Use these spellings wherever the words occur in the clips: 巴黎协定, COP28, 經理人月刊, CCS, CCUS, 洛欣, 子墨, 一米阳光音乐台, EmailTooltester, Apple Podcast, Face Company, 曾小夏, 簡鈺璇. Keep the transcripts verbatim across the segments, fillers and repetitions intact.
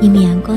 一米阳光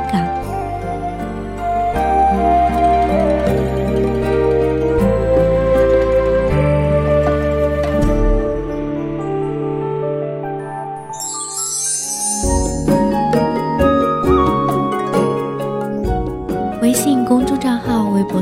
港。微信公众账号、微博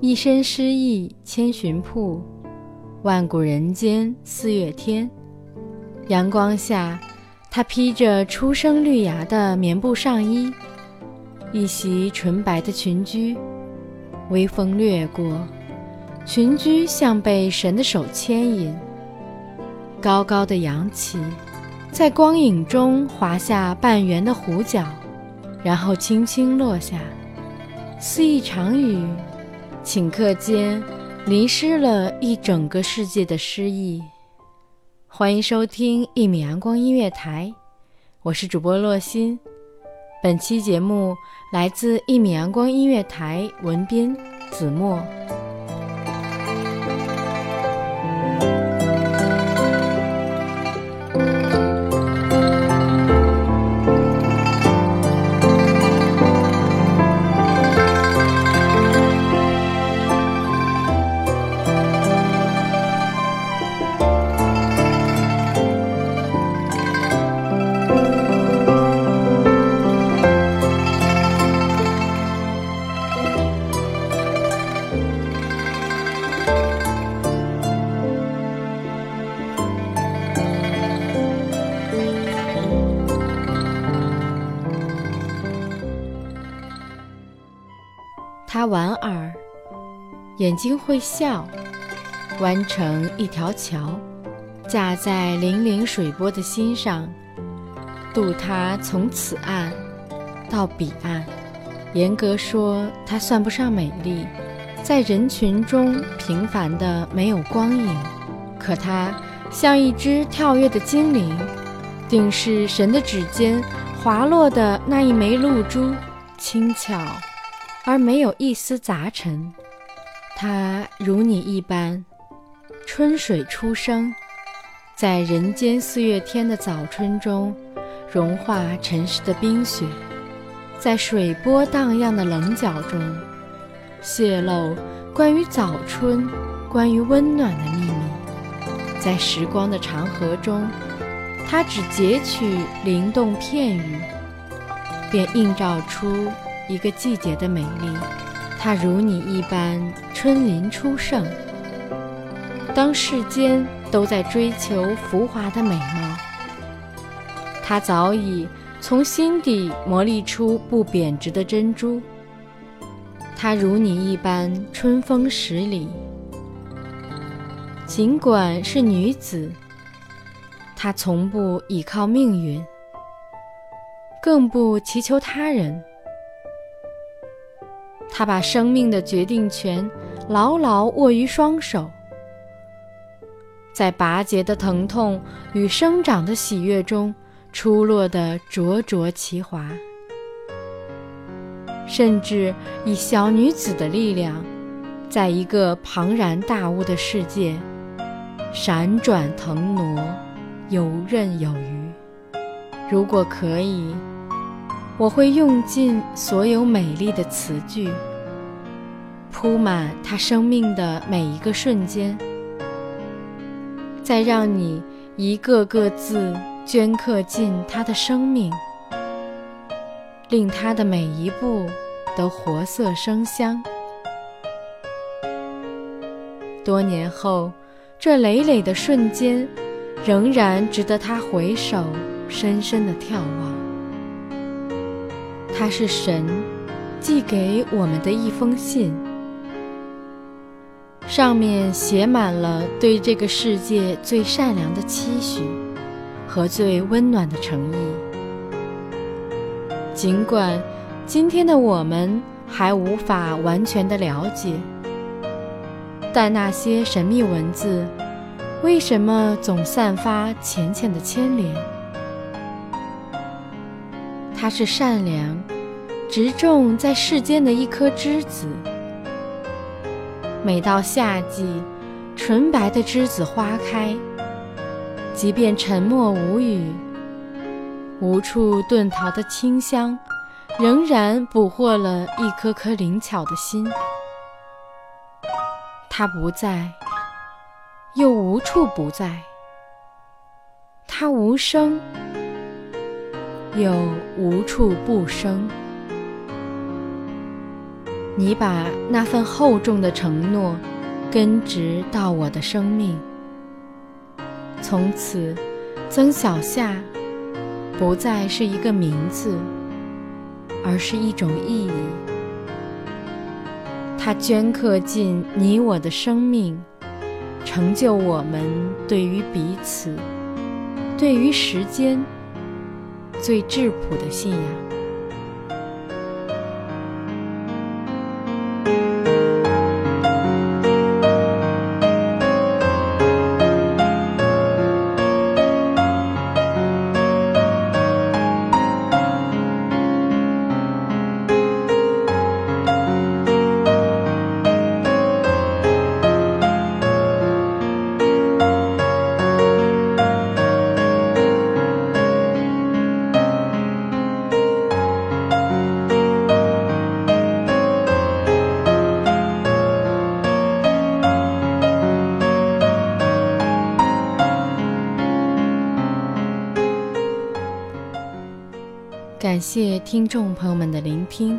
一身诗意千寻瀑，万古人间四月天。阳光下，她披着初生绿芽的棉布上衣，一袭纯白的裙裾，微风掠过，裙裾像被神的手牵引，高高的扬起，在光影中滑下半圆的弧角，然后轻轻落下，似一场雨，顷刻间淋湿了一整个世界的诗意。欢迎收听一米阳光音乐台，我是主播洛欣。本期节目来自一米阳光音乐台文编子墨。他莞尔，眼睛会笑，弯成一条桥，架在粼粼水波的心上，渡他从此岸到彼岸。严格说，他算不上美丽，在人群中平凡的没有光影，可他像一只跳跃的精灵，定是神的指尖滑落的那一枚露珠，轻巧而没有一丝杂尘。它如你一般，春水初生，在人间四月天的早春中，融化尘世的冰雪，在水波荡漾的棱角中，泄露关于早春，关于温暖的秘密。在时光的长河中，它只截取灵动片语，便映照出一个季节的美丽。它如你一般，春林初盛。当世间都在追求浮华的美貌，它早已从心底磨砺出不贬值的珍珠。它如你一般，春风十里。尽管是女子，她从不倚靠命运，更不祈求他人。他把生命的决定权牢牢握于双手，在拔节的疼痛与生长的喜悦中出落得灼灼其华。甚至以小女子的力量，在一个庞然大物的世界闪转腾挪，游刃有余。如果可以，我会用尽所有美丽的词句，铺满她生命的每一个瞬间，再让你一个个字镌刻进她的生命，令她的每一步都活色生香。多年后，这累累的瞬间仍然值得她回首深深地眺望。它是神寄给我们的一封信，上面写满了对这个世界最善良的期许和最温暖的诚意。尽管今天的我们还无法完全的了解，但那些神秘文字为什么总散发浅浅的牵连？它是善良直种在世间的一颗栀子，每到夏季，纯白的栀子花开，即便沉默无语，无处遁逃的清香仍然捕获了一颗颗灵巧的心。它不在，又无处不在，它无声又无处不生。你把那份厚重的承诺根植到我的生命，从此曾小夏不再是一个名字，而是一种意义。它镌刻进你我的生命，成就我们对于彼此，对于时间最质朴的信仰。感谢听众朋友们的聆听，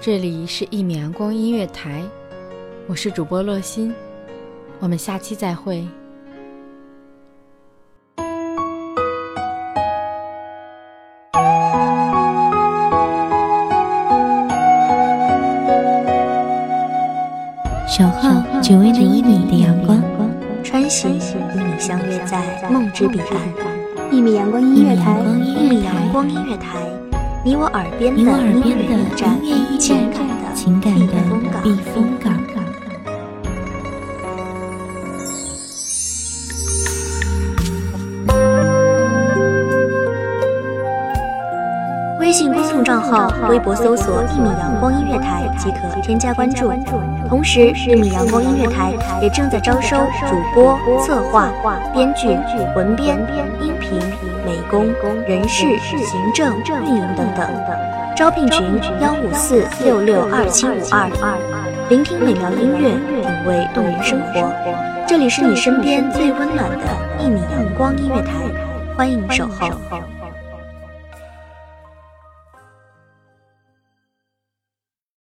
这里是一米阳光音乐台，我是主播洛欣，我们下期再会。守候只为那一米的阳光，穿行与你相约在梦之彼岸。一米阳光音乐台，一米阳光音乐台。你我耳边的音乐驿站，情感的避风港。微信公众账号、微博搜索“一米阳光音乐台”即可添加关注。同时，一米阳光音乐台也正在招收主播、策划、编剧、文编、音频、美工、人事、行政、运营等等。招聘群：幺五四六六二七五二。聆听美妙音乐，品味动人生活。这里是你身边最温暖的一米阳光音乐台，欢迎守候。